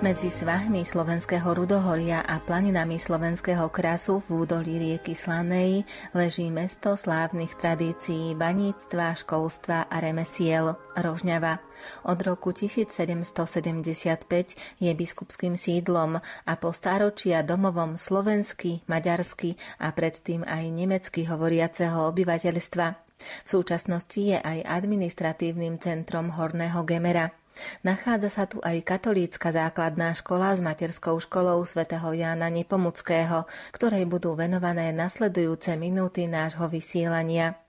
Medzi svahmi slovenského Rudohoria a planinami slovenského Krasu v údolí rieky Slanej leží mesto slávnych tradícií baníctva, školstva a remesiel Rožňava. Od roku 1775 je biskupským sídlom a po stáročia domovom slovensky, maďarsky a predtým aj nemecky hovoriaceho obyvateľstva. V súčasnosti je aj administratívnym centrom Horného Gemera. Nachádza sa tu aj katolícka základná škola s materskou školou svätého Jána Nepomuckého, ktorej budú venované nasledujúce minúty nášho vysielania.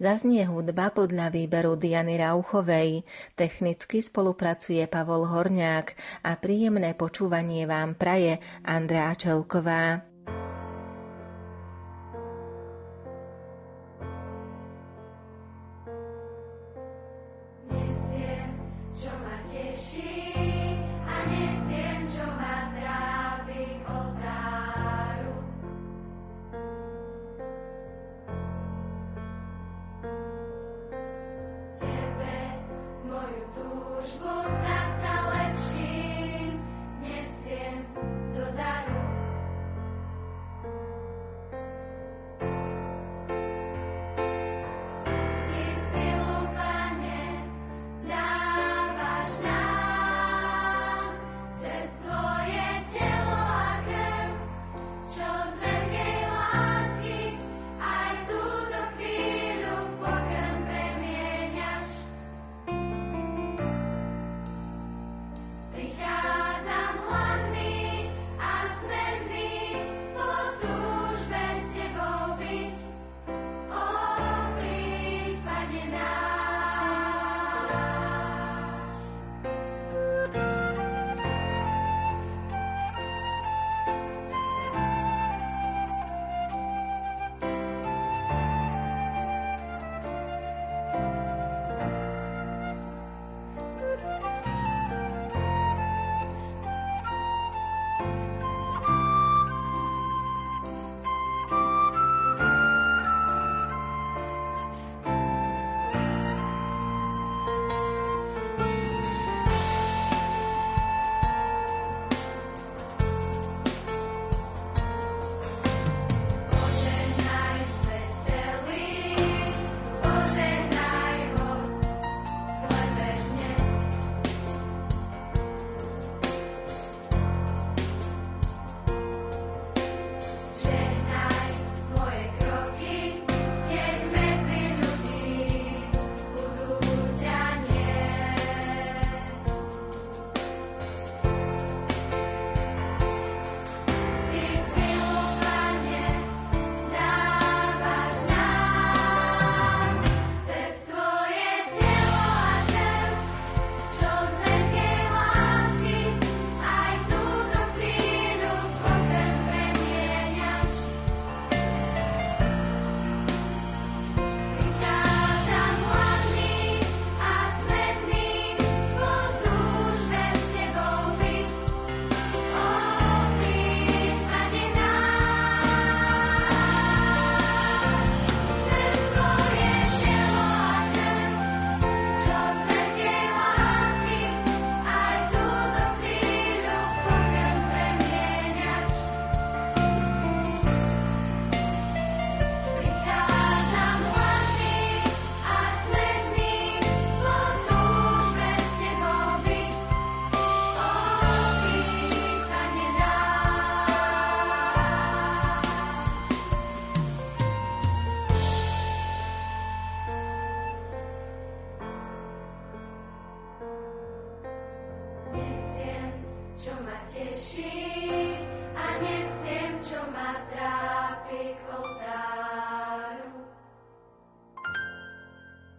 Zaznie hudba podľa výberu Diany Rauchovej, technicky spolupracuje Pavol Horňák a príjemné počúvanie vám praje Andrea Čelková.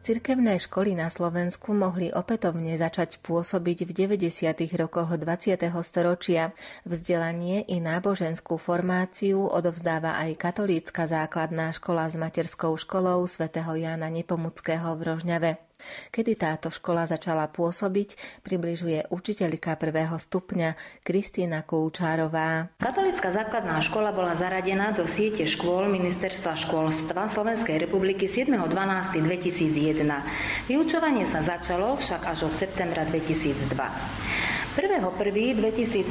Cirkevné školy na Slovensku mohli opätovne začať pôsobiť v 90. rokoch 20. storočia. Vzdelanie i náboženskú formáciu odovzdáva aj katolícka základná škola s materskou školou svätého Jána Nepomuckého v Rožňave. Kedy táto škola začala pôsobiť, približuje učiteľka prvého stupňa Kristína Kulčárová. Katolícka základná škola bola zaradená do siete škôl Ministerstva školstva Slovenskej republiky 7.12.2001. Vyučovanie sa začalo však až od septembra 2002. 1.1.2021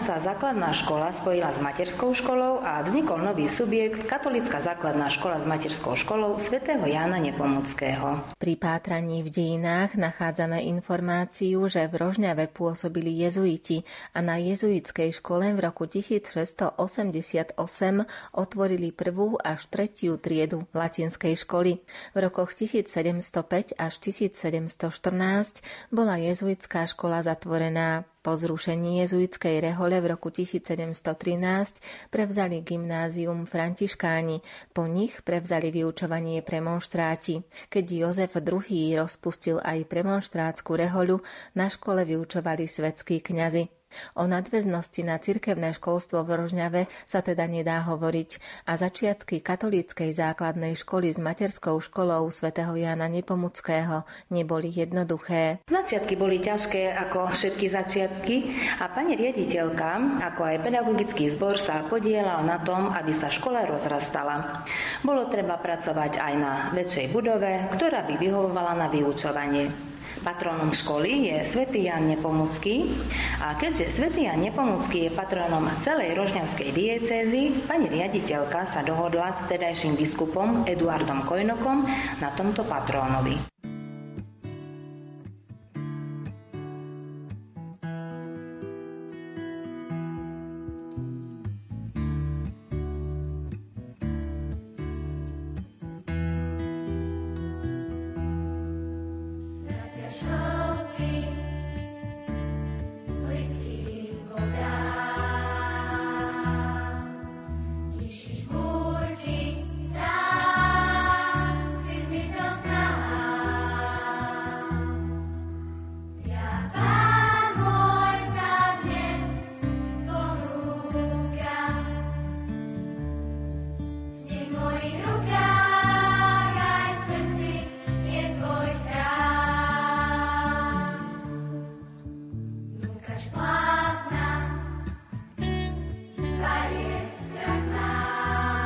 sa základná škola spojila s materskou školou a vznikol nový subjekt Katolícka základná škola s materskou školou svätého Jána Nepomuckého. Pri pátraní v dejinách nachádzame informáciu, že v Rožňave pôsobili jezuiti a na jezuitskej škole v roku 1688 otvorili prvú až tretiu triedu latinskej školy. V rokoch 1705 až 1714 bola jezuitská škola zatvorená. Po zrušení jezuitskej rehole v roku 1713 prevzali gymnázium františkáni, po nich prevzali vyučovanie premonštráti. Keď Jozef II. Rozpustil aj premonštrátsku rehoľu, na škole vyučovali svetskí kňazi. O nadväznosti na cirkevné školstvo v Rožňave sa teda nedá hovoriť a začiatky katolíckej základnej školy s materskou školou svätého Jána Nepomuckého neboli jednoduché. Začiatky boli ťažké ako všetky začiatky a pani riaditeľka, ako aj pedagogický zbor sa podielal na tom, aby sa škola rozrastala. Bolo treba pracovať aj na väčšej budove, ktorá by vyhovovala na vyučovanie. Patrónom školy je svätý Ján Nepomucký a keďže svätý Ján Nepomucký je patrónom celej rožňavskej diecézy, pani riaditeľka sa dohodla s vtedajším biskupom Eduardom Kojnokom na tomto patrónovi. Spáje strach má.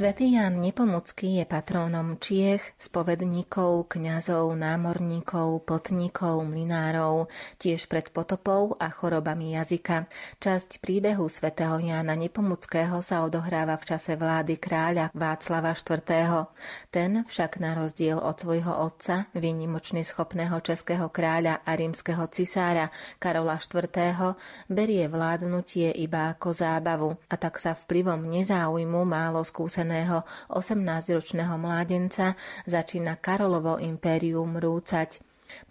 Svätý Ján Nepomucký je patrónom Čiech, spovedníkov, kňazov, námorníkov, plotníkov, mlinárov, tiež pred potopou a chorobami jazyka. Časť príbehu svätého Jána Nepomuckého sa odohráva v čase vlády kráľa Václava IV. Ten však na rozdiel od svojho otca, výnimočne schopného českého kráľa a rímskeho cisára Karola IV. Berie vládnutie iba ako zábavu a tak sa vplyvom nezáujmu málo skúseného 18-ročného mládenca začína Karolovo impérium rúcať.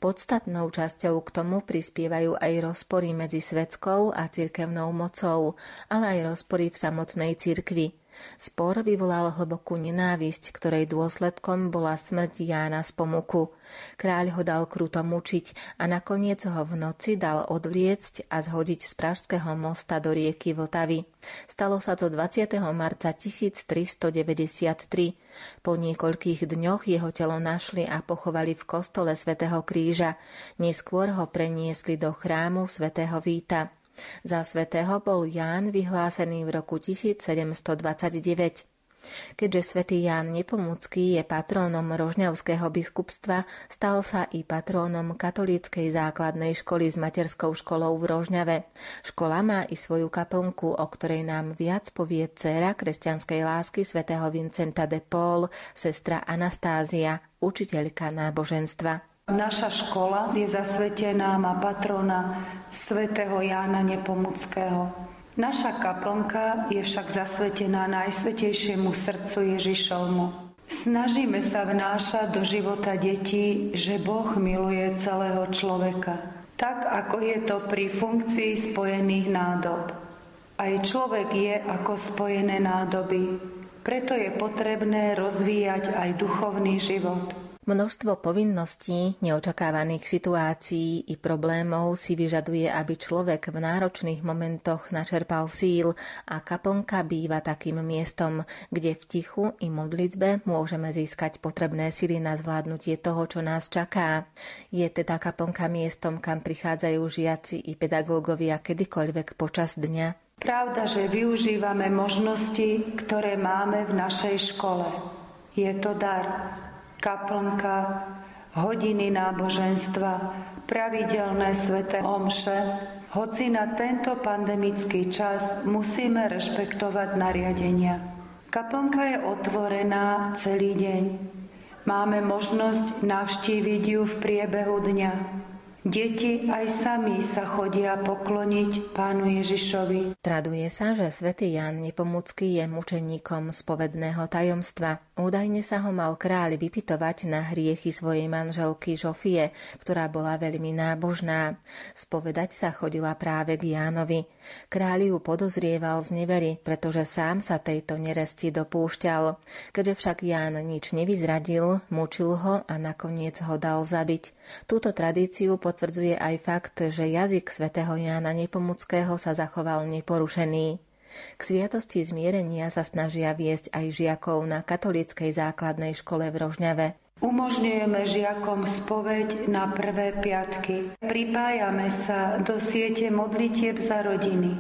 Podstatnou časťou k tomu prispievajú aj rozpory medzi svetskou a cirkevnou mocou, ale aj rozpory v samotnej cirkvi. Spor vyvolal hlbokú nenávisť, ktorej dôsledkom bola smrť Jána z Pomuku. Kráľ ho dal kruto mučiť a nakoniec ho v noci dal odvliecť a zhodiť z Pražského mosta do rieky Vltavy. Stalo sa to 20. marca 1393. Po niekoľkých dňoch jeho telo našli a pochovali v kostole svätého Kríža. Neskôr ho preniesli do chrámu svätého Víta. Za svätého bol Ján vyhlásený v roku 1729. Keďže svätý Ján Nepomucký je patrónom Rožňavského biskupstva, stal sa i patrónom katolíckej základnej školy s materskou školou v Rožňave. Škola má i svoju kaplnku, o ktorej nám viac povie dcéra kresťanskej lásky svätého Vincenta de Paul, sestra Anastázia, učiteľka náboženstva. Naša škola je zasvetená, má patrona svätého Jána Nepomuckého. Naša kaplnka je však zasvetená Najsvetejšiemu srdcu Ježišovmu. Snažíme sa vnášať do života detí, že Boh miluje celého človeka, tak ako je to pri funkcii spojených nádob. Aj človek je ako spojené nádoby, preto je potrebné rozvíjať aj duchovný život. Množstvo povinností, neočakávaných situácií i problémov si vyžaduje, aby človek v náročných momentoch načerpal síl a kaplnka býva takým miestom, kde v tichu i modlitbe môžeme získať potrebné sily na zvládnutie toho, čo nás čaká. Je teda kaplnka miestom, kam prichádzajú žiaci i pedagógovia kedykoľvek počas dňa. Pravda, že využívame možnosti, ktoré máme v našej škole. Je to dar. Kaplnka, hodiny náboženstva, pravidelné sväté omše, hoci na tento pandemický čas musíme rešpektovať nariadenia. Kaplnka je otvorená celý deň. Máme možnosť navštíviť ju v priebehu dňa. Deti aj sami sa chodia pokloniť Pánu Ježišovi. Traduje sa, že svätý Ján Nepomucký je mučeníkom spovedného tajomstva. Údajne sa ho mal kráľ vypytovať na hriechy svojej manželky Žofie, ktorá bola veľmi nábožná. Spovedať sa chodila práve k Jánovi. Kráľ ju podozrieval z nevery, pretože sám sa tejto neresti dopúšťal. Keďže však Ján nič nevyzradil, mučil ho a nakoniec ho dal zabiť. Túto tradíciu potvrdzuje aj fakt, že jazyk svätého Jána Nepomuckého sa zachoval neporušený. K sviatosti zmierenia sa snažia viesť aj žiakov na katolíckej základnej škole v Rožňave. Umožňujeme žiakom spoveď na prvé piatky. Pripájame sa do siete modlitieb za rodiny.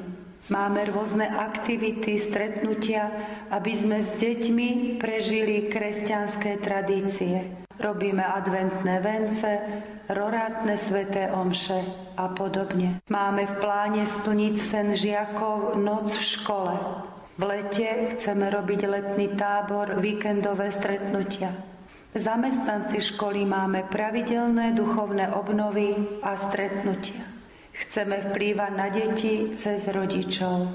Máme rôzne aktivity, stretnutia, aby sme s deťmi prežili kresťanské tradície. Robíme adventné vence, rorátne sväté omše a podobne. Máme v pláne splniť sen žiakov Noc v škole. V lete chceme robiť letný tábor, víkendové stretnutia. Zamestnanci školy máme pravidelné duchovné obnovy a stretnutia. Chceme vplývať na deti cez rodičov.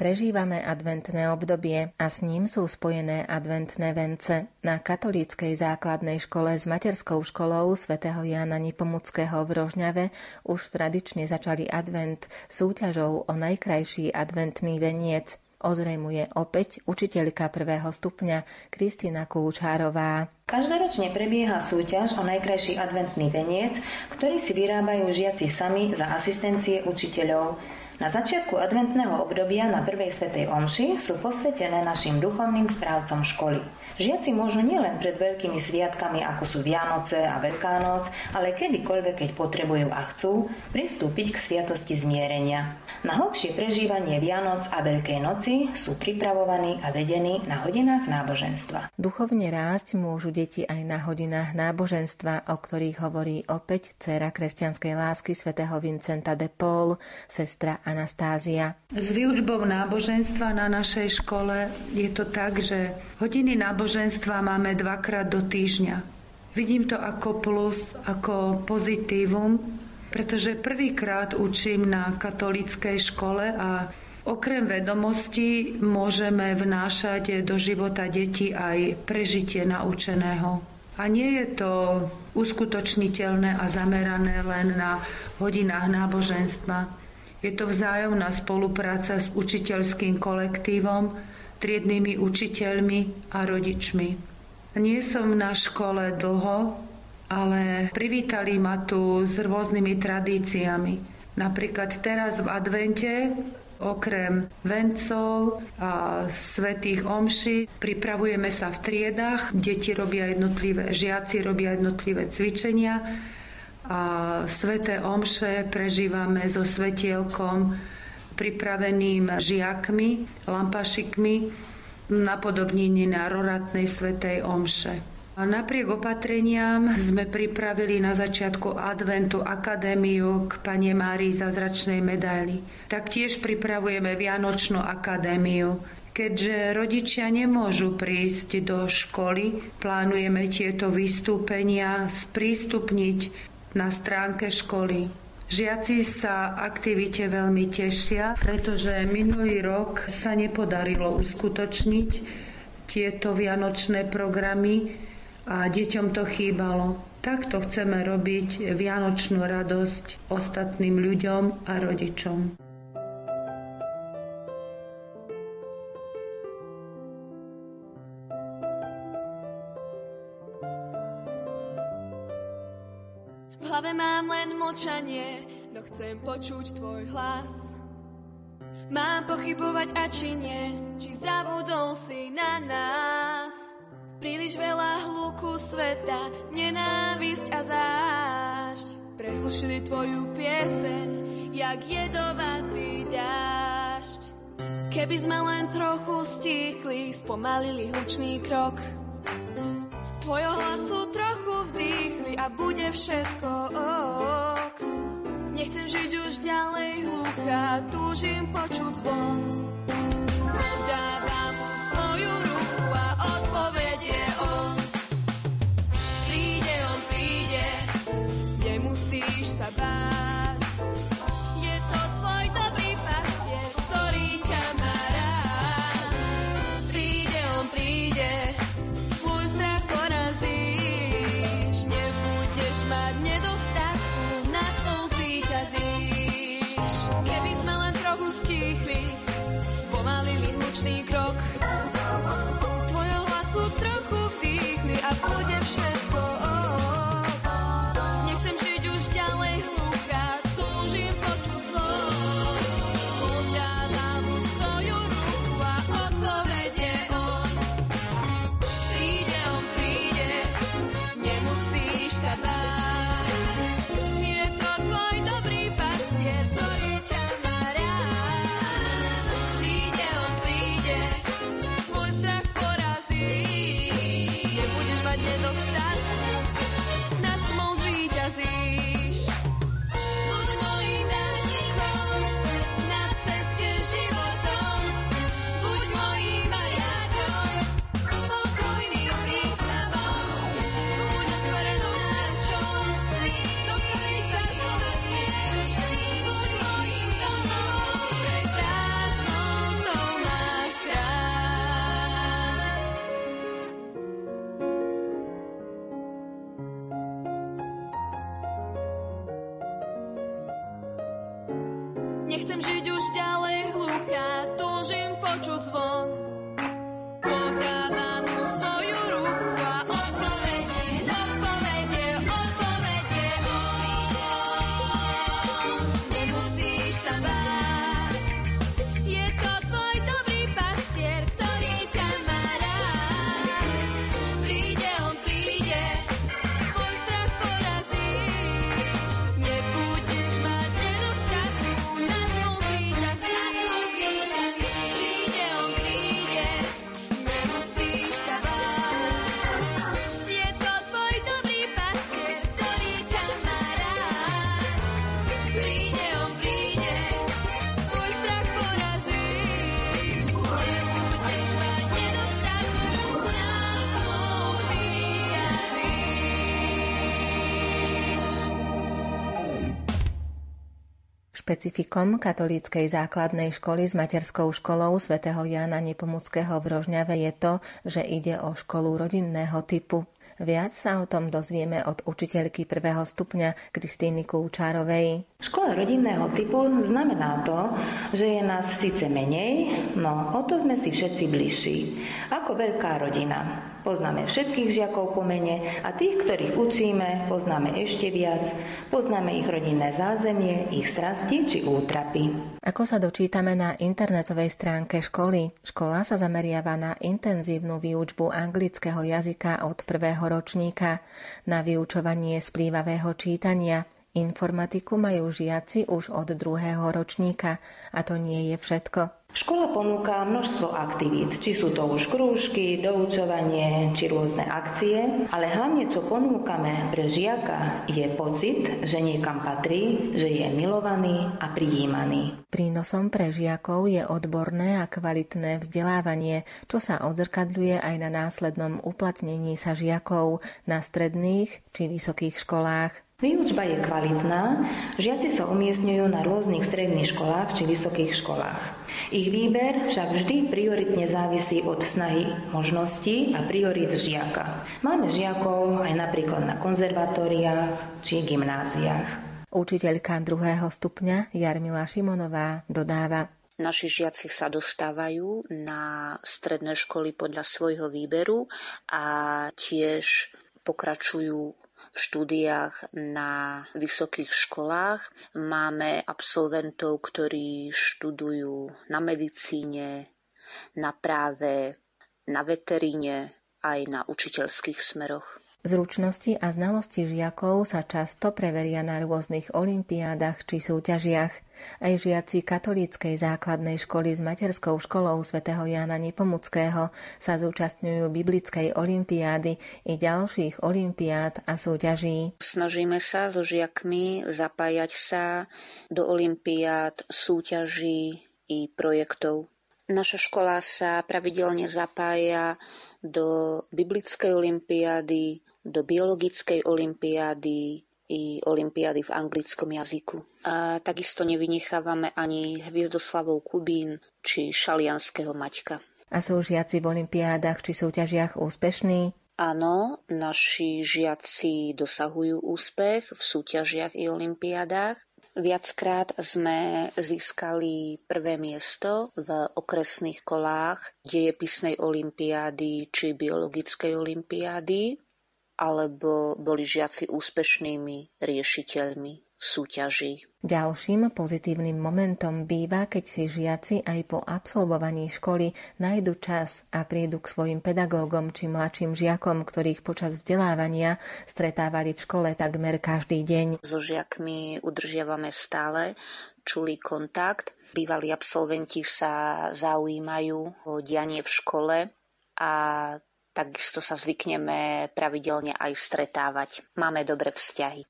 Prežívame adventné obdobie a s ním sú spojené adventné vence. Na katolíckej základnej škole s materskou školou svätého Jána Nepomuckého v Rožňave už tradične začali advent súťažou o najkrajší adventný veniec. Ozrejmuje opäť učiteľka prvého stupňa Kristína Kulčárová. Každoročne prebieha súťaž o najkrajší adventný veniec, ktorý si vyrábajú žiaci sami za asistencie učiteľov. Na začiatku adventného obdobia na prvej svätej omši sú posvetené našim duchovným správcom školy. Žiaci môžu nielen pred veľkými sviatkami, ako sú Vianoce a Veľká noc, ale kedykoľvek, keď potrebujú a chcú, pristúpiť k sviatosti zmierenia. Na hlbšie prežívanie Vianoc a Veľkej noci sú pripravovaní a vedení na hodinách náboženstva. Duchovne rásť môžu deti aj na hodinách náboženstva, o ktorých hovorí opäť dcéra kresťanskej lásky svätého Vincenta de Paul, sestra Anastázia. S výučbou náboženstva na našej škole je to tak, že hodiny náboženstva máme 2-krát do týždňa. Vidím to ako plus, ako pozitívum, pretože prvýkrát učím na katolíckej škole a okrem vedomostí môžeme vnášať do života detí aj prežitie naučeného. A nie je to uskutočniteľné a zamerané len na hodinách náboženstva. Je to vzájomná spolupráca s učiteľským kolektívom, triednymi učiteľmi a rodičmi. Nie som na škole dlho, ale privítali ma tu s rôznymi tradíciami. Napríklad teraz v advente okrem vencov a svätých omší pripravujeme sa v triedách. Žiaci robia jednotlivé cvičenia a sväté omše prežívame so svetielkom pripraveným žiakmi, lampašikmi na podobnine na roratnej svätej omše. A napriek opatreniam sme pripravili na začiatku adventu akadémiu k Panne Márii zázračnej medaily. Taktiež pripravujeme Vianočnú akadémiu. Keďže rodičia nemôžu prísť do školy, plánujeme tieto vystúpenia sprístupniť na stránke školy. Žiaci sa aktivite veľmi tešia, pretože minulý rok sa nepodarilo uskutočniť tieto vianočné programy a deťom to chýbalo. Takto chceme robiť vianočnú radosť ostatným ľuďom a rodičom. V hlave mám len mlčanie, no chcem počuť tvoj hlas. Mám pochybovať a či nie, či zabudol si na nás. Príliš veľa hluku sveta, nenávisť a zášť prehlušili tvoju pieseň, jak jedovatý dážď. Keby sme len trochu stíchli, spomalili hlučný krok, tvojho hlasu trochu vdýchli a bude všetko ok. Nechcem žiť už ďalej hluchá, túžim počuť zvon. Dávam mu svoju ruku a odpoveď je on. Príde, on príde, nemusíš sa báť. Je to tvoj dobrý pastier, ktorý ťa má rád. Príde, on príde, mať nedostatku, nad tým zvíťazíš. Keby sme len trochu stíchli, spomalili hlučný krok, tvojho hlasu trochu vdýchli a bude všetko ok. Nechcem žiť už ďalej hluchá, túžim počuť zvon. Podávam mu svoju ruku a odpoveď je on. Príde, on príde, nemusíš sa báť. Nechcem žiť už ďalej hluchá, túžim počuť zvon. Podávam mu svoju ruku a odpovede, nemusíš sa báť. Špecifikom katolíckej základnej školy s materskou školou svätého Jána Nepomuckého v Rožňave je to, že ide o školu rodinného typu. Viac sa o tom dozvieme od učiteľky prvého stupňa Kristíny Kúčárovej. Škola rodinného typu znamená to, že je nás síce menej, no o to sme si všetci bližší. Ako veľká rodina. Poznáme všetkých žiakov po mene a tých, ktorých učíme, poznáme ešte viac. Poznáme ich rodinné zázemie, ich strasti či útrapy. Ako sa dočítame na internetovej stránke školy, škola sa zameriava na intenzívnu výučbu anglického jazyka od prvého ročníka, na vyučovanie splývavého čítania. Informatiku majú žiaci už od druhého ročníka a to nie je všetko. Škola ponúka množstvo aktivít, či sú to už krúžky, doučovanie, či rôzne akcie, ale hlavne, čo ponúkame pre žiaka, je pocit, že niekam patrí, že je milovaný a prijímaný. Prínosom pre žiakov je odborné a kvalitné vzdelávanie, čo sa odzrkadľuje aj na následnom uplatnení sa žiakov na stredných či vysokých školách. Výučba je kvalitná, žiaci sa umiestňujú na rôznych stredných školách či vysokých školách. Ich výber však vždy prioritne závisí od snahy, možností a priorít žiaka. Máme žiakov aj napríklad na konzervatóriách či gymnáziách. Učiteľka druhého stupňa Jarmila Šimonová dodáva. Naši žiaci sa dostávajú na stredné školy podľa svojho výberu a tiež pokračujú v štúdiách na vysokých školách. Máme absolventov, ktorí študujú na medicíne, na práve, na veteríne aj na učiteľských smeroch. Zručnosti a znalosti žiakov sa často preveria na rôznych olympiádach či súťažiach. Aj žiaci katolíckej základnej školy s materskou školou svätého Jána Nepomuckého sa zúčastňujú biblickej olympiády i ďalších olympiád a súťaží. Snažíme sa so žiakmi zapájať sa do olympiád, súťaží i projektov. Naša škola sa pravidelne zapája do biblickej olympiády, do biologickej olympiády i olympiády v anglickom jazyku. A takisto nevynechávame ani Hviezdoslavov Kubín či šalianského Maťka. A sú žiaci v olympiádach či súťažiach úspešní? Áno, naši žiaci dosahujú úspech v súťažiach i olympiádach. Viackrát sme získali prvé miesto v okresných kolách dejepisnej olympiády či biologickej olympiády, alebo boli žiaci úspešnými riešiteľmi súťaží. Ďalším pozitívnym momentom býva, keď si žiaci aj po absolvovaní školy nájdu čas a prídu k svojim pedagógom či mladším žiakom, ktorých počas vzdelávania stretávali v škole takmer každý deň. So žiakmi udržiavame stále čulý kontakt. Bývalí absolventi sa zaujímajú o dianie v škole a takisto sa zvykneme pravidelne aj stretávať. Máme dobré vzťahy.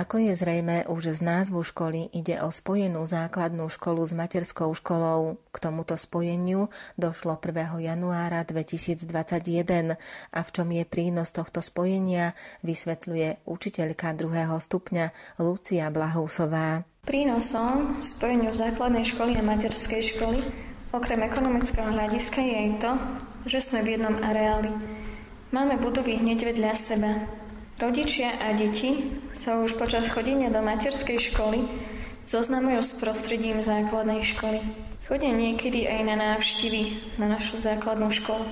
Ako je zrejmé, už z názvu školy ide o spojenú základnú školu s materskou školou. K tomuto spojeniu došlo 1. januára 2021 a v čom je prínos tohto spojenia, vysvetľuje učiteľka 2. stupňa Lucia Blahousová. Prínosom spojeniu základnej školy a materskej školy okrem ekonomického hľadiska je aj to, že sme v jednom areáli. Máme budovy hneď vedľa seba. Rodičia a deti sa už počas chodenia do materskej školy zoznamujú s prostredím základnej školy. Chodia niekedy aj na návštevy na našu základnú školu.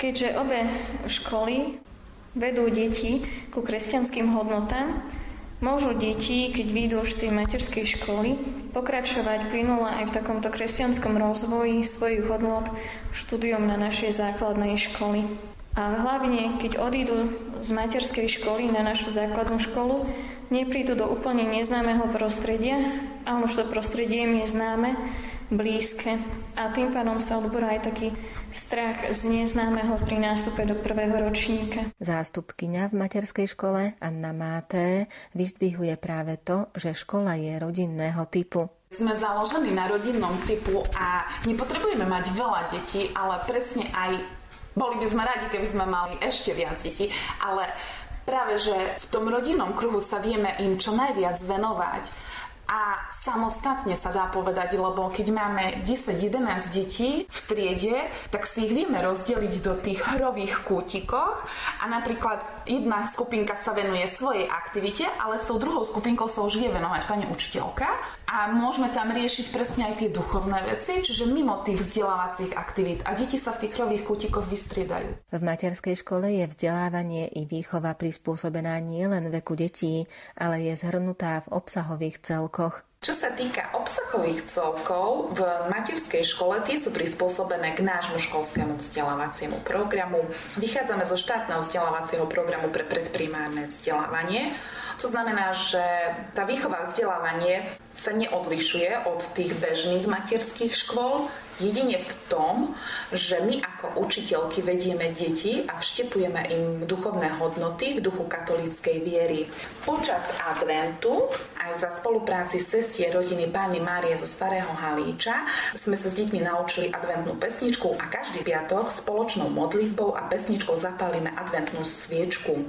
Keďže obe školy vedú deti ku kresťanským hodnotám, môžu deti, keď výjdu už z tej materskej školy, pokračovať plynule aj v takomto kresťanskom rozvoji svojich hodnot štúdiom na našej základnej školy. A hlavne, keď odídu z materskej školy na našu základnú školu, neprídu do úplne neznámeho prostredia, ale už to prostredie im je známe, blízke. A tým pádom sa odbúra aj taký strach z neznámeho pri nástupe do prvého ročníka. Zástupkyňa v materskej škole Anna Máté vyzdvihuje práve to, že škola je rodinného typu. Sme založení na rodinnom typu a nepotrebujeme mať veľa detí, ale presne aj boli by sme radi, keby sme mali ešte viac detí, ale práve že v tom rodinnom kruhu sa vieme im čo najviac venovať. A samostatne sa dá povedať, lebo keď máme 10-11 detí v triede, tak si ich vieme rozdeliť do tých hrových kútikoch a napríklad jedna skupinka sa venuje svojej aktivite, ale s tou druhou skupinkou sa už vie venovať pani učiteľka a môžeme tam riešiť presne aj tie duchovné veci, čiže mimo tých vzdelávacích aktivít a deti sa v tých hrových kútikoch vystriedajú. V materskej škole je vzdelávanie i výchova prispôsobená nielen veku detí, ale je zhrnutá v obsahových celkoch. Čo sa týka obsahových celkov, v materskej škole tie sú prispôsobené k nášmu školskému vzdelávaciemu programu. Vychádzame zo štátneho vzdelávacieho programu pre predprimárne vzdelávanie. To znamená, že tá výchova vzdelávanie sa neodlišuje od tých bežných materských škôl, jedine v tom, že my ako učiteľky vedieme deti a vštepujeme im duchovné hodnoty v duchu katolíckej viery. Počas adventu aj za spolupráci sestie rodiny Panny Márie zo Starého Halíča sme sa s deťmi naučili adventnú pesničku a každý piatok spoločnou modlitbou a pesničkou zapálime adventnú sviečku.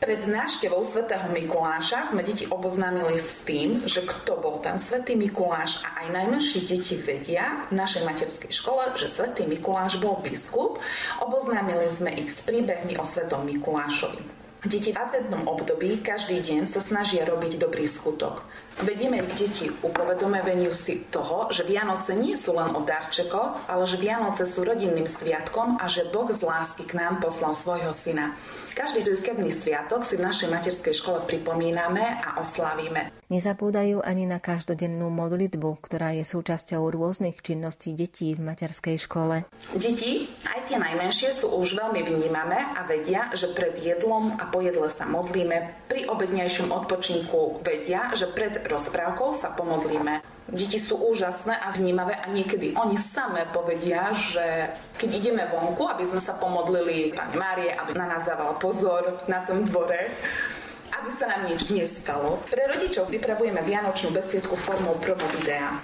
Pred návštevou svätého Mikuláša sme deti oboznámili s tým, že kto bol ten svätý Mikuláš a aj najmenšie deti vedia v našej materskej škole, že svätý Mikuláš bol biskup. Oboznámili sme ich s príbehmi o svätom Mikulášovi. Deti v adventnom období každý deň sa snažia robiť dobrý skutok. Vedieme k deti upovedomeniu si toho, že Vianoce nie sú len o darčekoch, ale že Vianoce sú rodinným sviatkom a že Boh z lásky k nám poslal svojho syna. Každý cirkevný sviatok si v našej materskej škole pripomíname a oslavíme. Nezabúdajú ani na každodennú modlitbu, ktorá je súčasťou rôznych činností detí v materskej škole. Deti, aj tie najmenšie, sú už veľmi vnímavé a vedia, že pred jedlom a po jedle sa modlíme. Pri obednejšom odpočinku vedia, že pred rozprávkou sa pomodlíme. Deti sú úžasné a vnímavé a niekedy oni samé povedia, že keď ideme vonku, aby sme sa pomodlili Pani Márie, aby na nás dávala pozor na tom dvore, aby sa nám nič nestalo. Pre rodičov pripravujeme vianočnú besiedku formou prvého videa.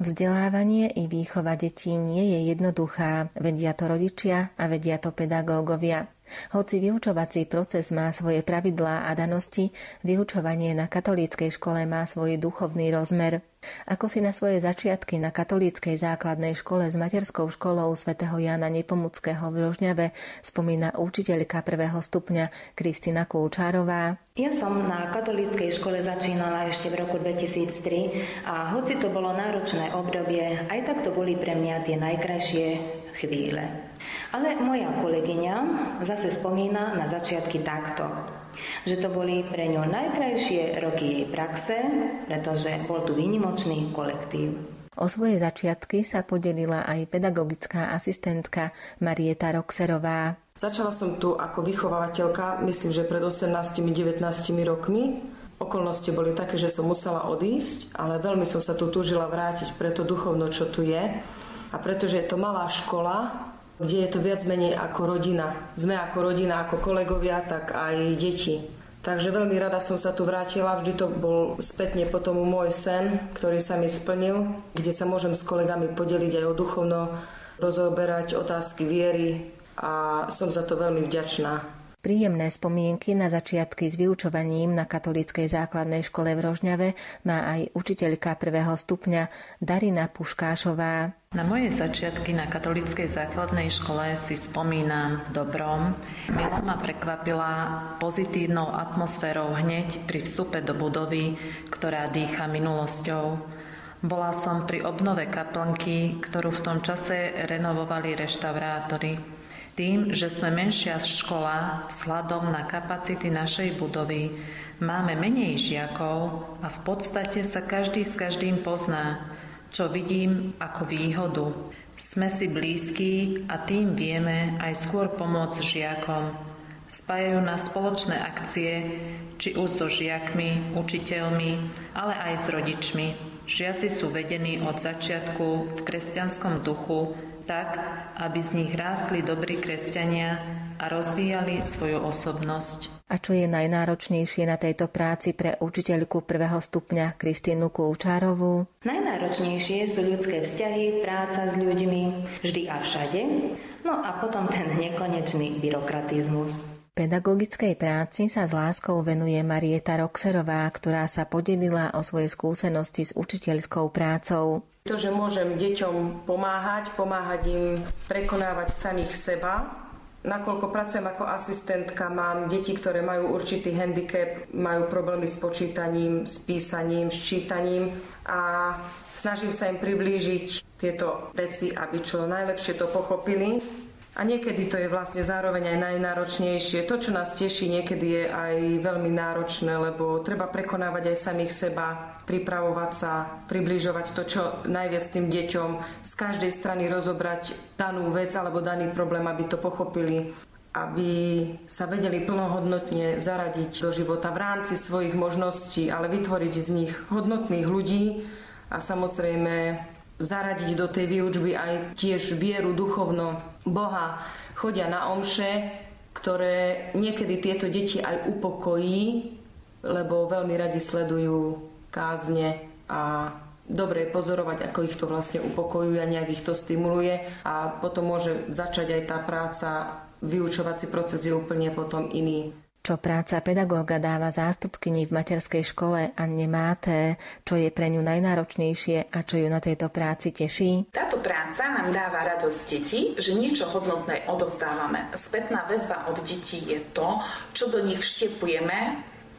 Vzdelávanie i výchova detí nie je jednoduchá, vedia to rodičia a vedia to pedagógovia. Hoci vyučovací proces má svoje pravidlá a danosti, vyučovanie na katolíckej škole má svoj duchovný rozmer. Ako si na svoje začiatky na katolíckej základnej škole s materskou školou svätého Jána Nepomuckého v Rožňave spomína učiteľka prvého stupňa Kristina Kulčárová. Ja som na katolíckej škole začínala ešte v roku 2003 a hoci to bolo náročné obdobie, aj tak to boli pre mňa tie najkrajšie chvíle. Ale moja kolegyňa zase spomína na začiatky takto, že to boli pre ňu najkrajšie roky jej praxe, pretože bol tu výnimočný kolektív. O svoje začiatky sa podelila aj pedagogická asistentka Marieta Roxerová. Začala som tu ako vychovávateľka, myslím, že pred 18-19 rokmi. Okolnosti boli také, že som musela odísť, ale veľmi som sa tu túžila vrátiť pre to duchovno, čo tu je. A pretože je to malá škola, kde je to viac menej ako rodina. Sme ako rodina, ako kolegovia, tak aj deti. Takže veľmi rada som sa tu vrátila, vždy to bol spätne potom môj sen, ktorý sa mi splnil, kde sa môžem s kolegami podeliť aj o duchovno, rozoberať otázky viery a som za to veľmi vďačná. Príjemné spomienky na začiatky s vyučovaním na katolíckej základnej škole v Rožňave má aj učiteľka prvého stupňa Darina Puškášová. Na moje začiatky na katolíckej základnej škole si spomínam v dobrom. Milo ma prekvapila pozitívnou atmosférou hneď pri vstupe do budovy, ktorá dýcha minulosťou. Bola som pri obnove kaplnky, ktorú v tom čase renovovali reštaurátori. Tým, že sme menšia škola, vzhľadom na kapacity našej budovy, máme menej žiakov a v podstate sa každý s každým pozná, čo vidím ako výhodu. Sme si blízki a tým vieme aj skôr pomôcť žiakom. Spájajú nás spoločné akcie, či už so žiakmi, učiteľmi, ale aj s rodičmi. Žiaci sú vedení od začiatku v kresťanskom duchu, tak, aby z nich rástli dobrí kresťania a rozvíjali svoju osobnosť. A čo je najnáročnejšie na tejto práci pre učiteľku prvého stupňa Kristínu Kulčárovú? Najnáročnejšie sú ľudské vzťahy, práca s ľuďmi, vždy a všade, no a potom ten nekonečný byrokratizmus. Pedagogickej práci sa s láskou venuje Marieta Roxerová, ktorá sa podelila o svoje skúsenosti s učiteľskou prácou. To, že môžem deťom pomáhať im prekonávať samých seba. Nakoľko pracujem ako asistentka, mám deti, ktoré majú určitý handicap, majú problémy s počítaním, s písaním, s čítaním a snažím sa im priblížiť tieto veci, aby čo najlepšie to pochopili. A niekedy to je vlastne zároveň aj najnáročnejšie. To, čo nás teší, niekedy je aj veľmi náročné, lebo treba prekonávať aj samých seba, pripravovať sa, približovať to, čo najviac tým deťom, z každej strany rozobrať danú vec alebo daný problém, aby to pochopili, aby sa vedeli plnohodnotne zaradiť do života v rámci svojich možností, ale vytvoriť z nich hodnotných ľudí a samozrejme zaradiť do tej výučby aj tiež vieru, duchovno, Boha. Chodia na omše, ktoré niekedy tieto deti aj upokojí, lebo veľmi radi sledujú kázne a dobre je pozorovať, ako ich to vlastne upokojuje a nejak ich to stimuluje a potom môže začať aj tá práca, vyučovací proces je úplne potom iný. Čo práca pedagóga dáva zástupkyni v materskej škole Anne Máté, čo je pre ňu najnáročnejšie a čo ju na tejto práci teší? Táto práca nám dáva radosť detí, že niečo hodnotné odovzdávame. Spätná väzba od detí je to, čo do nich vštepujeme,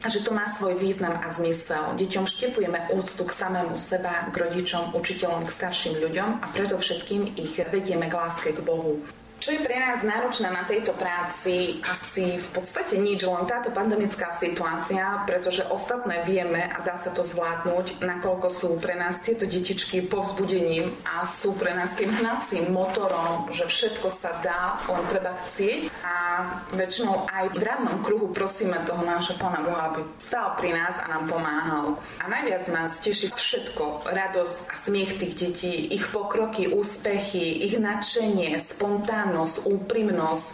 a že to má svoj význam a zmysel. Deťom vštepujeme úctu k samému seba, k rodičom, učiteľom, k starším ľuďom a predovšetkým ich vedieme k láske k Bohu. Čo je pre nás náročné na tejto práci, asi v podstate nič, len táto pandemická situácia, pretože ostatné vieme a dá sa to zvládnuť, nakoľko sú pre nás tieto detičky povzbudením a sú pre nás tým hnacím motorom, že všetko sa dá, len treba chcieť a väčšinou aj v radnom kruhu prosíme toho nášho Pána Boha, aby stál pri nás a nám pomáhal. A najviac nás teší všetko, radosť a smiech tých detí, ich pokroky, úspechy, ich nadšenie, spontánne, nestrannosť, úprimnosť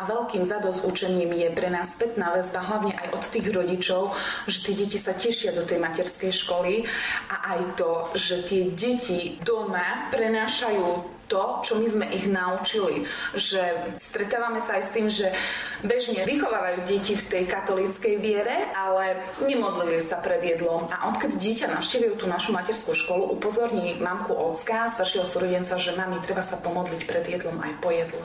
a veľkým zadosťučením je pre nás spätná väzba, hlavne aj od tých rodičov, že tie deti sa tešia do tej materskej školy a aj to, že tie deti doma prenášajú to, čo my sme ich naučili. Že stretávame sa aj s tým, že bežne vychovávajú deti v tej katolíckej viere, ale nemodlili sa pred jedlom. A odkedy dieťa navštívil tú našu materskú školu, upozorní mamku, ocka, staršieho súrodenca, že mami, treba sa pomodliť pred jedlom aj po jedle.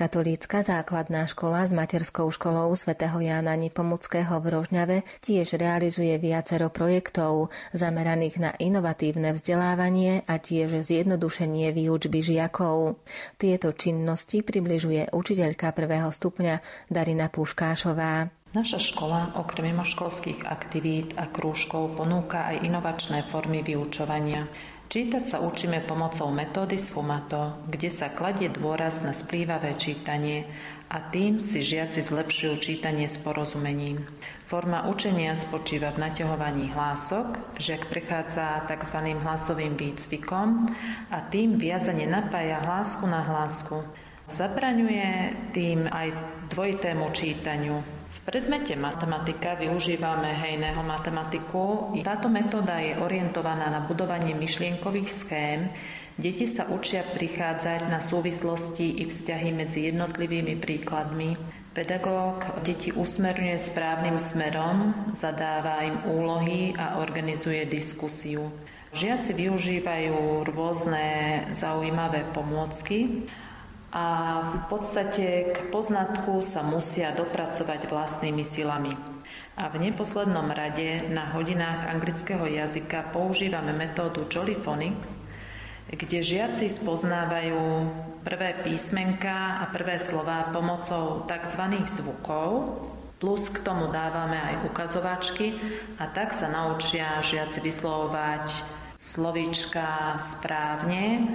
Katolícka základná škola s materskou školou svätého Jána Nepomuckého v Rožňave tiež realizuje viacero projektov zameraných na inovatívne vzdelávanie a tiež zjednodušenie výučby žiakov. Tieto činnosti približuje učiteľka prvého stupňa Darina Puškášová. Naša škola okrem mimoškolských aktivít a krúžkov ponúka aj inovačné formy vyučovania. Čítať sa učíme pomocou metódy sfumato, kde sa kladie dôraz na splývavé čítanie a tým si žiaci zlepšujú čítanie s porozumením. Forma učenia spočíva v naťahovaní hlások, žiak prechádza tzv. Hlasovým výcvikom a tým viazane napája hlásku na hlásku. Zabraňuje tým aj dvojitému čítaniu. V predmete matematika využívame Hejného matematiku. Táto metóda je orientovaná na budovanie myšlienkových schém. Deti sa učia prichádzať na súvislosti i vzťahy medzi jednotlivými príkladmi. Pedagóg deti usmerňuje správnym smerom, zadáva im úlohy a organizuje diskusiu. Žiaci využívajú rôzne zaujímavé pomôcky a v podstate k poznatku sa musia dopracovať vlastnými silami. A v neposlednom rade na hodinách anglického jazyka používame metódu Jolly Phonics, kde žiaci spoznávajú prvé písmenká a prvé slová pomocou tzv. Zvukov, plus k tomu dávame aj ukazovačky a tak sa naučia žiaci vyslovovať slovíčka správne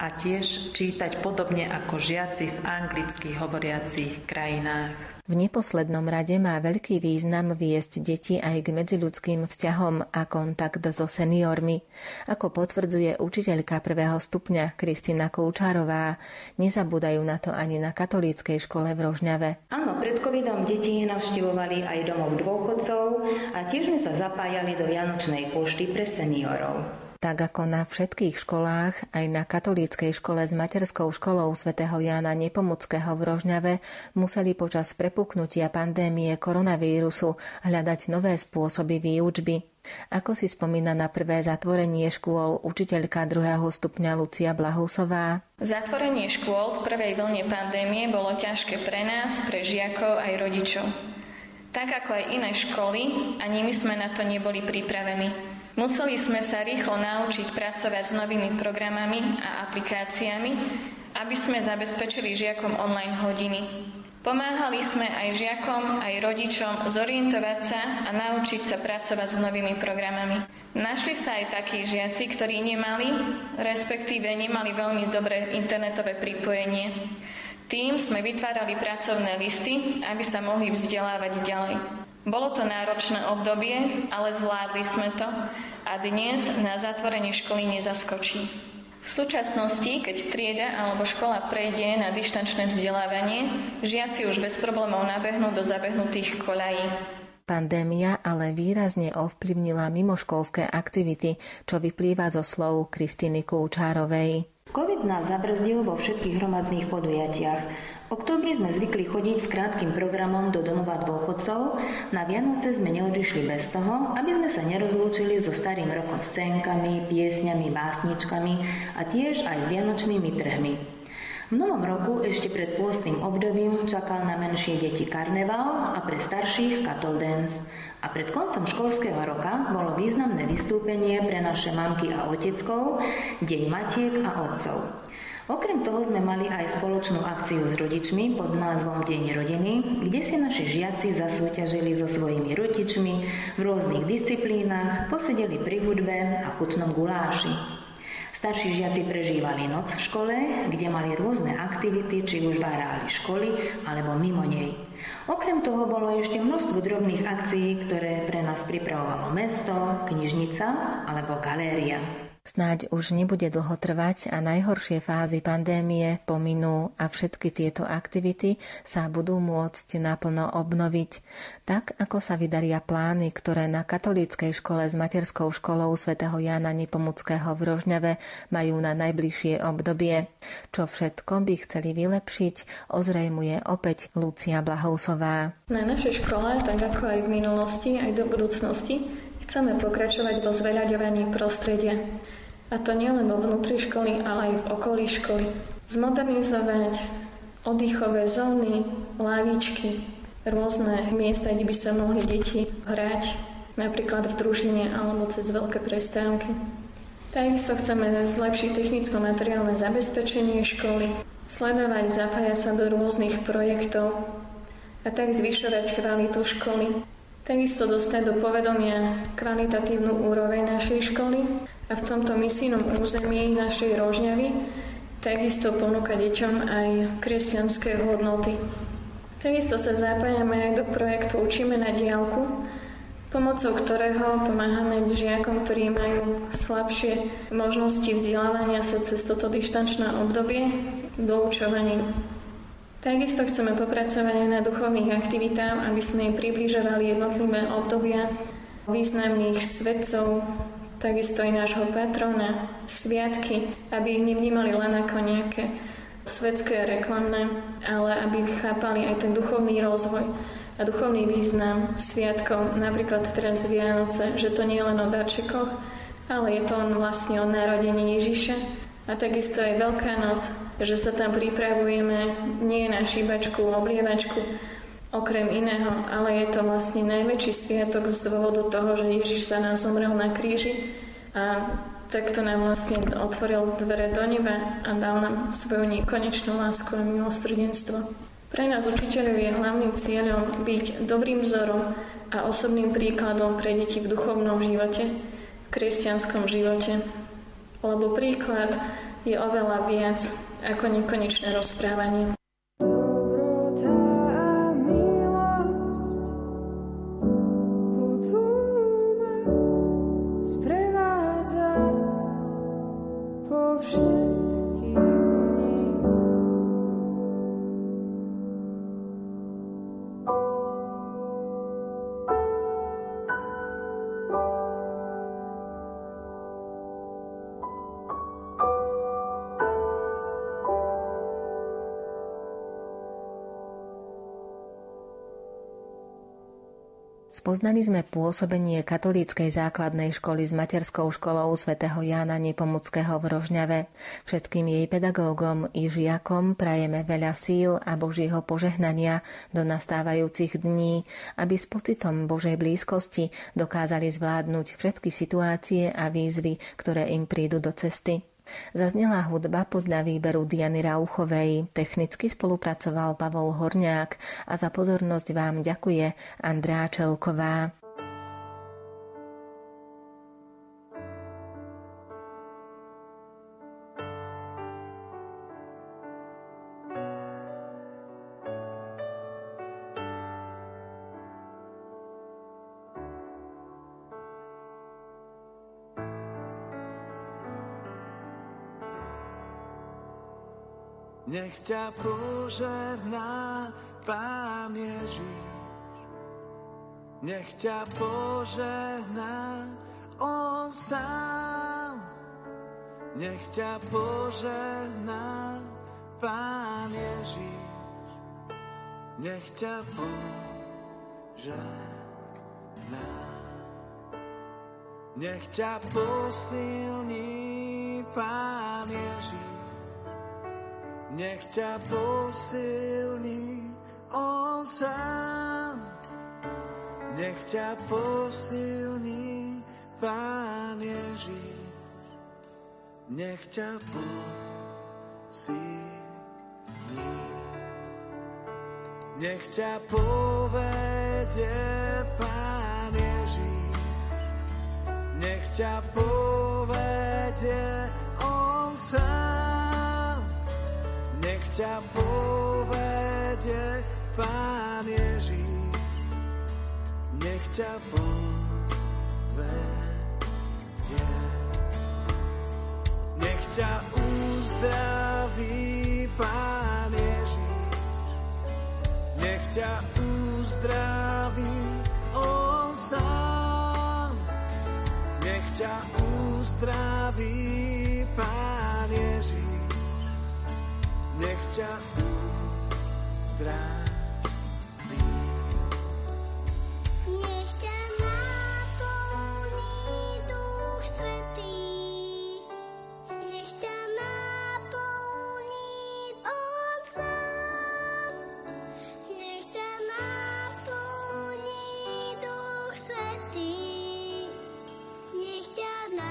a tiež čítať podobne ako žiaci v anglicky hovoriacich krajinách. V neposlednom rade má veľký význam viesť deti aj k medziľudským vzťahom a kontakt so seniormi. Ako potvrdzuje učiteľka prvého stupňa Kristína Koučárová, nezabúdajú na to ani na katolíckej škole v Rožňave. Áno, pred covidom deti navštevovali aj domov dôchodcov a tiež sme sa zapájali do vianočnej pošty pre seniorov. Tak ako na všetkých školách, aj na katolíckej škole s materskou školou svätého Jána Nepomuckého v Rožňave museli počas prepuknutia pandémie koronavírusu hľadať nové spôsoby výučby. Ako si spomína na prvé zatvorenie škôl učiteľka druhého stupňa Lucia Blahusová? Zatvorenie škôl v prvej vlne pandémie bolo ťažké pre nás, pre žiakov aj rodičov. Tak ako aj iné školy, ani my sme na to neboli pripravení. Museli sme sa rýchlo naučiť pracovať s novými programami a aplikáciami, aby sme zabezpečili žiakom online hodiny. Pomáhali sme aj žiakom, aj rodičom zorientovať sa a naučiť sa pracovať s novými programami. Našli sa aj takí žiaci, ktorí nemali, respektíve nemali veľmi dobré internetové pripojenie. Tým sme vytvárali pracovné listy, aby sa mohli vzdelávať ďalej. Bolo to náročné obdobie, ale zvládli sme to a dnes na zatvorenie školy nezaskočí. V súčasnosti, keď trieda alebo škola prejde na dištančné vzdelávanie, žiaci už bez problémov nabehnú do zabehnutých koľají. Pandémia ale výrazne ovplyvnila mimoškolské aktivity, čo vyplýva zo slov Kristiny Kulčárovej. Covid nás zabrzdil vo všetkých hromadných podujatiach. V októbri sme zvykli chodiť s krátkym programom do domova dôchodcov, na Vianoce sme neodišli bez toho, aby sme sa nerozlúčili so starým rokom scénkami, piesňami, básničkami a tiež aj s vianočnými trhmi. V novom roku ešte pred pôstnym obdobím čakal na menšie deti karneval a pre starších Cattle Dance. A pred koncom školského roka bolo významné vystúpenie pre naše mamky a oteckov, Deň matiek a otcov. Okrem toho sme mali aj spoločnú akciu s rodičmi pod názvom Deň rodiny, kde si naši žiaci zasúťažili so svojimi rodičmi v rôznych disciplínach, posedeli pri hudbe a chutnom guláši. Starší žiaci prežívali noc v škole, kde mali rôzne aktivity, či už v areáli školy alebo mimo nej. Okrem toho bolo ešte množstvo drobných akcií, ktoré pre nás pripravovalo mesto, knižnica alebo galéria. Snáď už nebude dlho trvať a najhoršie fázy pandémie pominú a všetky tieto aktivity sa budú môcť naplno obnoviť. Tak, ako sa vydaria plány, ktoré na katolíckej škole s materskou školou svätého Jána Nepomuckého v Rožňave majú na najbližšie obdobie. Čo všetko by chceli vylepšiť, ozrejmuje opäť Lucia Blahousová. Na našej škole, tak ako aj v minulosti, aj do budúcnosti, chceme pokračovať vo zveľaďovaní prostredia. A to nielen vo vnútri školy, ale aj v okolí školy. Zmodernizovať oddychové zóny, lavičky, rôzne miesta, kde by sa mohli deti hrať, napríklad v družine alebo cez veľké prestávky. Takisto chceme zlepšiť technicko-materiálne zabezpečenie školy, sledovať, zapájať sa do rôznych projektov a tak zvyšovať kvalitu školy. Takisto dostať do povedomia kvalitatívnu úroveň našej školy a v tomto misijnom území našej Rožňavy takisto ponúka deťom aj kresťanské hodnoty. Takisto sa zapájame aj do projektu Učíme na diaľku, pomocou ktorého pomáhame žiakom, ktorí majú slabšie možnosti vzdelávania sa cez toto dištančné obdobie doučovaním. Takisto chceme popracovať na duchovných aktivitách, aby sme im približovali jednotlivé obdobia významných svetcov, takisto aj nášho patrona, sviatky, aby ich nevnímali len ako nejaké svetské, reklamné, ale aby chápali aj ten duchovný rozvoj a duchovný význam sviatkov, napríklad teraz Vianoce, že to nie je len o darčekoch, ale je to vlastne o narodení Ježiša. A takisto aj Veľká noc, že sa tam pripravujeme nie na šíbačku, oblievačku, okrem iného, ale je to vlastne najväčší sviatok z dôvodu toho, že Ježiš za nás umrel na kríži a takto nám vlastne otvoril dvere do neba a dal nám svoju nekonečnú lásku a milosrdenstvo. Pre nás učiteľov je hlavným cieľom byť dobrým vzorom a osobným príkladom pre deti v duchovnom živote, v kresťanskom živote, lebo príklad je oveľa viac ako nekonečné rozprávanie. Spoznali sme pôsobenie katolíckej základnej školy s materskou školou svätého Jána Nepomuckého v Rožňave. Všetkým jej pedagógom i žiakom prajeme veľa síl a Božieho požehnania do nastávajúcich dní, aby s pocitom Božej blízkosti dokázali zvládnuť všetky situácie a výzvy, ktoré im prídu do cesty. Zaznela hudba podľa výberu Diany Rauchovej, technicky spolupracoval Pavol Horniák a za pozornosť vám ďakuje Andrá Čelková. Nech ťa požehná Pán Ježiš, nech ťa požehná On sám, nech ťa požehná Pán Ježiš, nech ťa požehná, nech ťa posilní Pán Ježiš. Nech ťa posilní On sám, nech ťa posilní Pán Ježiš, nech ťa posilní. Nech ťa povedie Pán Ježiš, nech ťa povedie On sám. Nech ťa povedie Pán Ježiš, nech ťa povedie. Nech ťa uzdraví Pán Ježiš, nech ťa uzdraví On sám. Nech ťa uzdraví Pán Ježiš, nech ťa uzdraví. Nech ťa naplní Duch Svätý, nech ťa naplní On sám. Nech ťa naplní Duch Svätý, nech ťa naplní.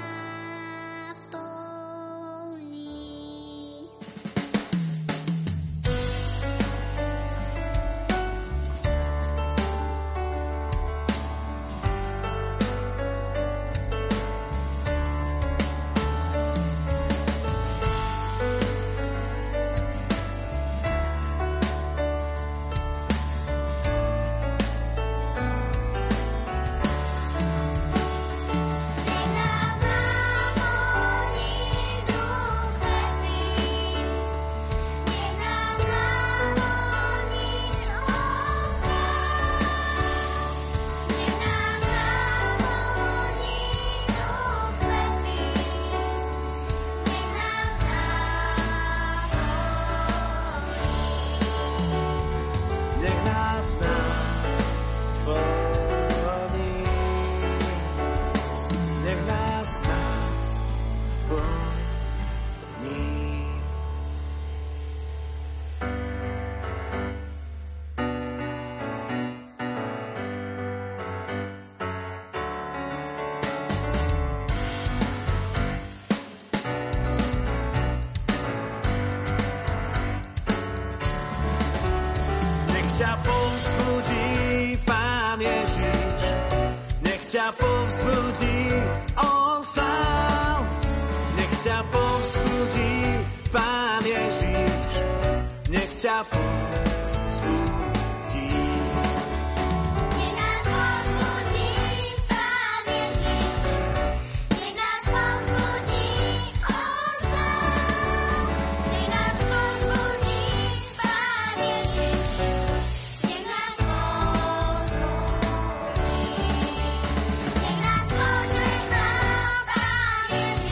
povzbudí Pán Ježiš, nech ťa povzbudí. Nech nás povzbudí Pán Ježiš, nech nás povzbudí sám. Nech nás povzbudí Pán Ježiš, nech nás povzbudí. Nech nás požehná Pán Ježiš, nech nás požehná sám. Nech nás požehná Pán Ježiš, nech nás požehná. Nech nás požehná, nech nás požehná.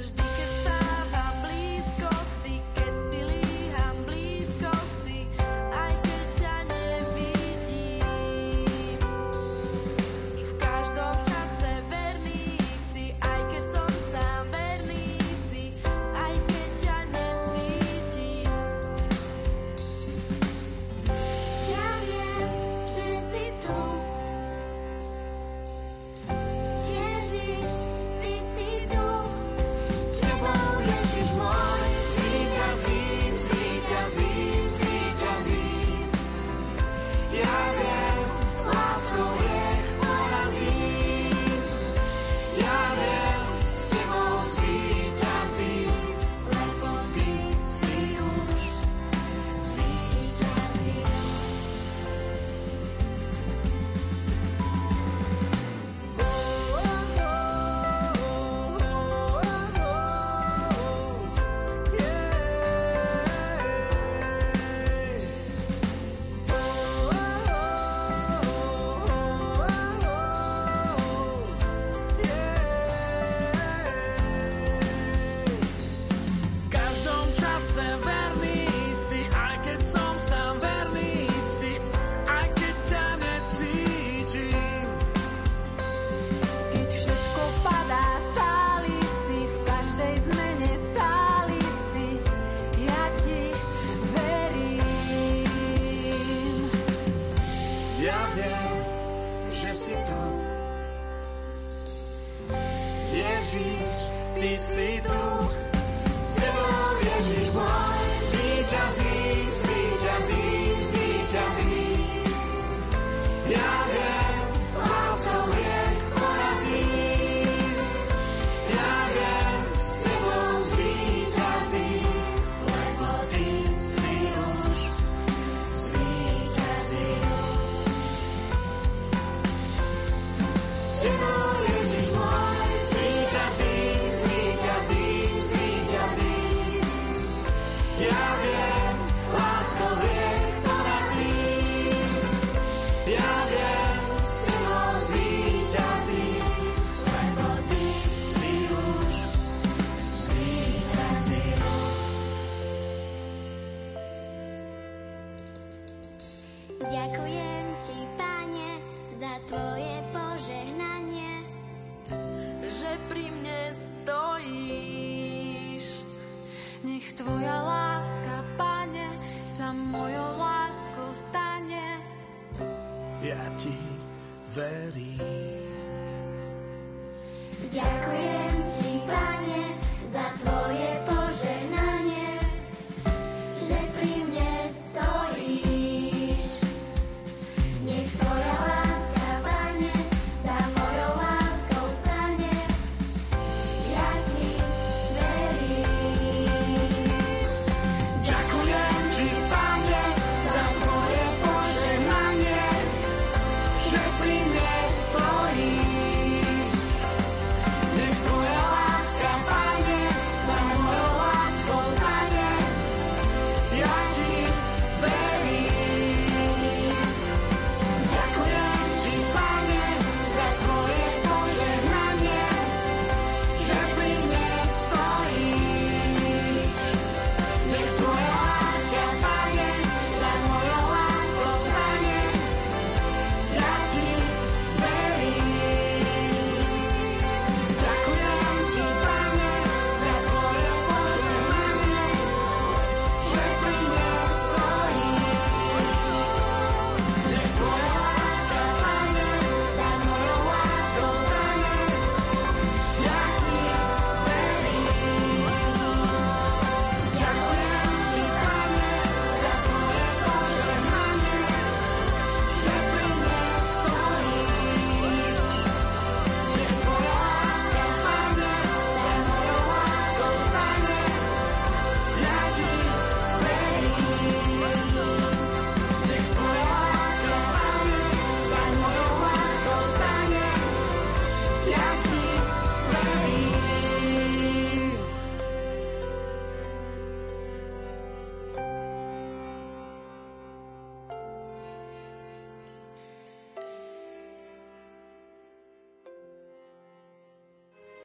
Vždy, keď stávam, blízko si, keď si líham, blízko si, aj keď ťa nevidím. V každom čase verný si, aj keď som sám, verný si, aj keď ťa necítim. Vždy, keď stávam, blízko si, keď si líham, blízko si, aj keď ťa nevidím. V každom čase verný si, aj keď som sám, verný si, aj keď ťa necítim. Ja viem, že si tu, Ježiš, ty si tu. S tebou, Ježiš môj, zvíťazím, zvíťazím, zvíťazím. Ja viem, láskou hriech porazím. Ja viem, s tebou zvíťazím, lebo ty si už zvíťazil. V každom čase verný si, aj keď som sám, verný si, aj keď ťa necítim. Keď všetko padá, stály si, v každej zmene stály si, ja ti verím. Ja viem, že si tu, Ježiš, ty si tu. S tebou, Ježiš môj, zvíťazím, zvíťazím, zvíťazím. Ja viem, láskou hriech porazím. Ja viem, s tebou zvíťazím, lebo ty si už zvíťazil. S tebou, Ježiš môj, zvíťazím, zvíťazím, zvíťazím. Ja viem, láskou hriech porazím. Ja viem, s tebou zvíťazím, lebo ty si už zvíťazil. Ďakujem ti, Pane, za tvoje požehnanie, že pri mne stojíš. Nech tvoja láska, Pane, sa mojou láskou stane. Ja ti verím. Ďakujem.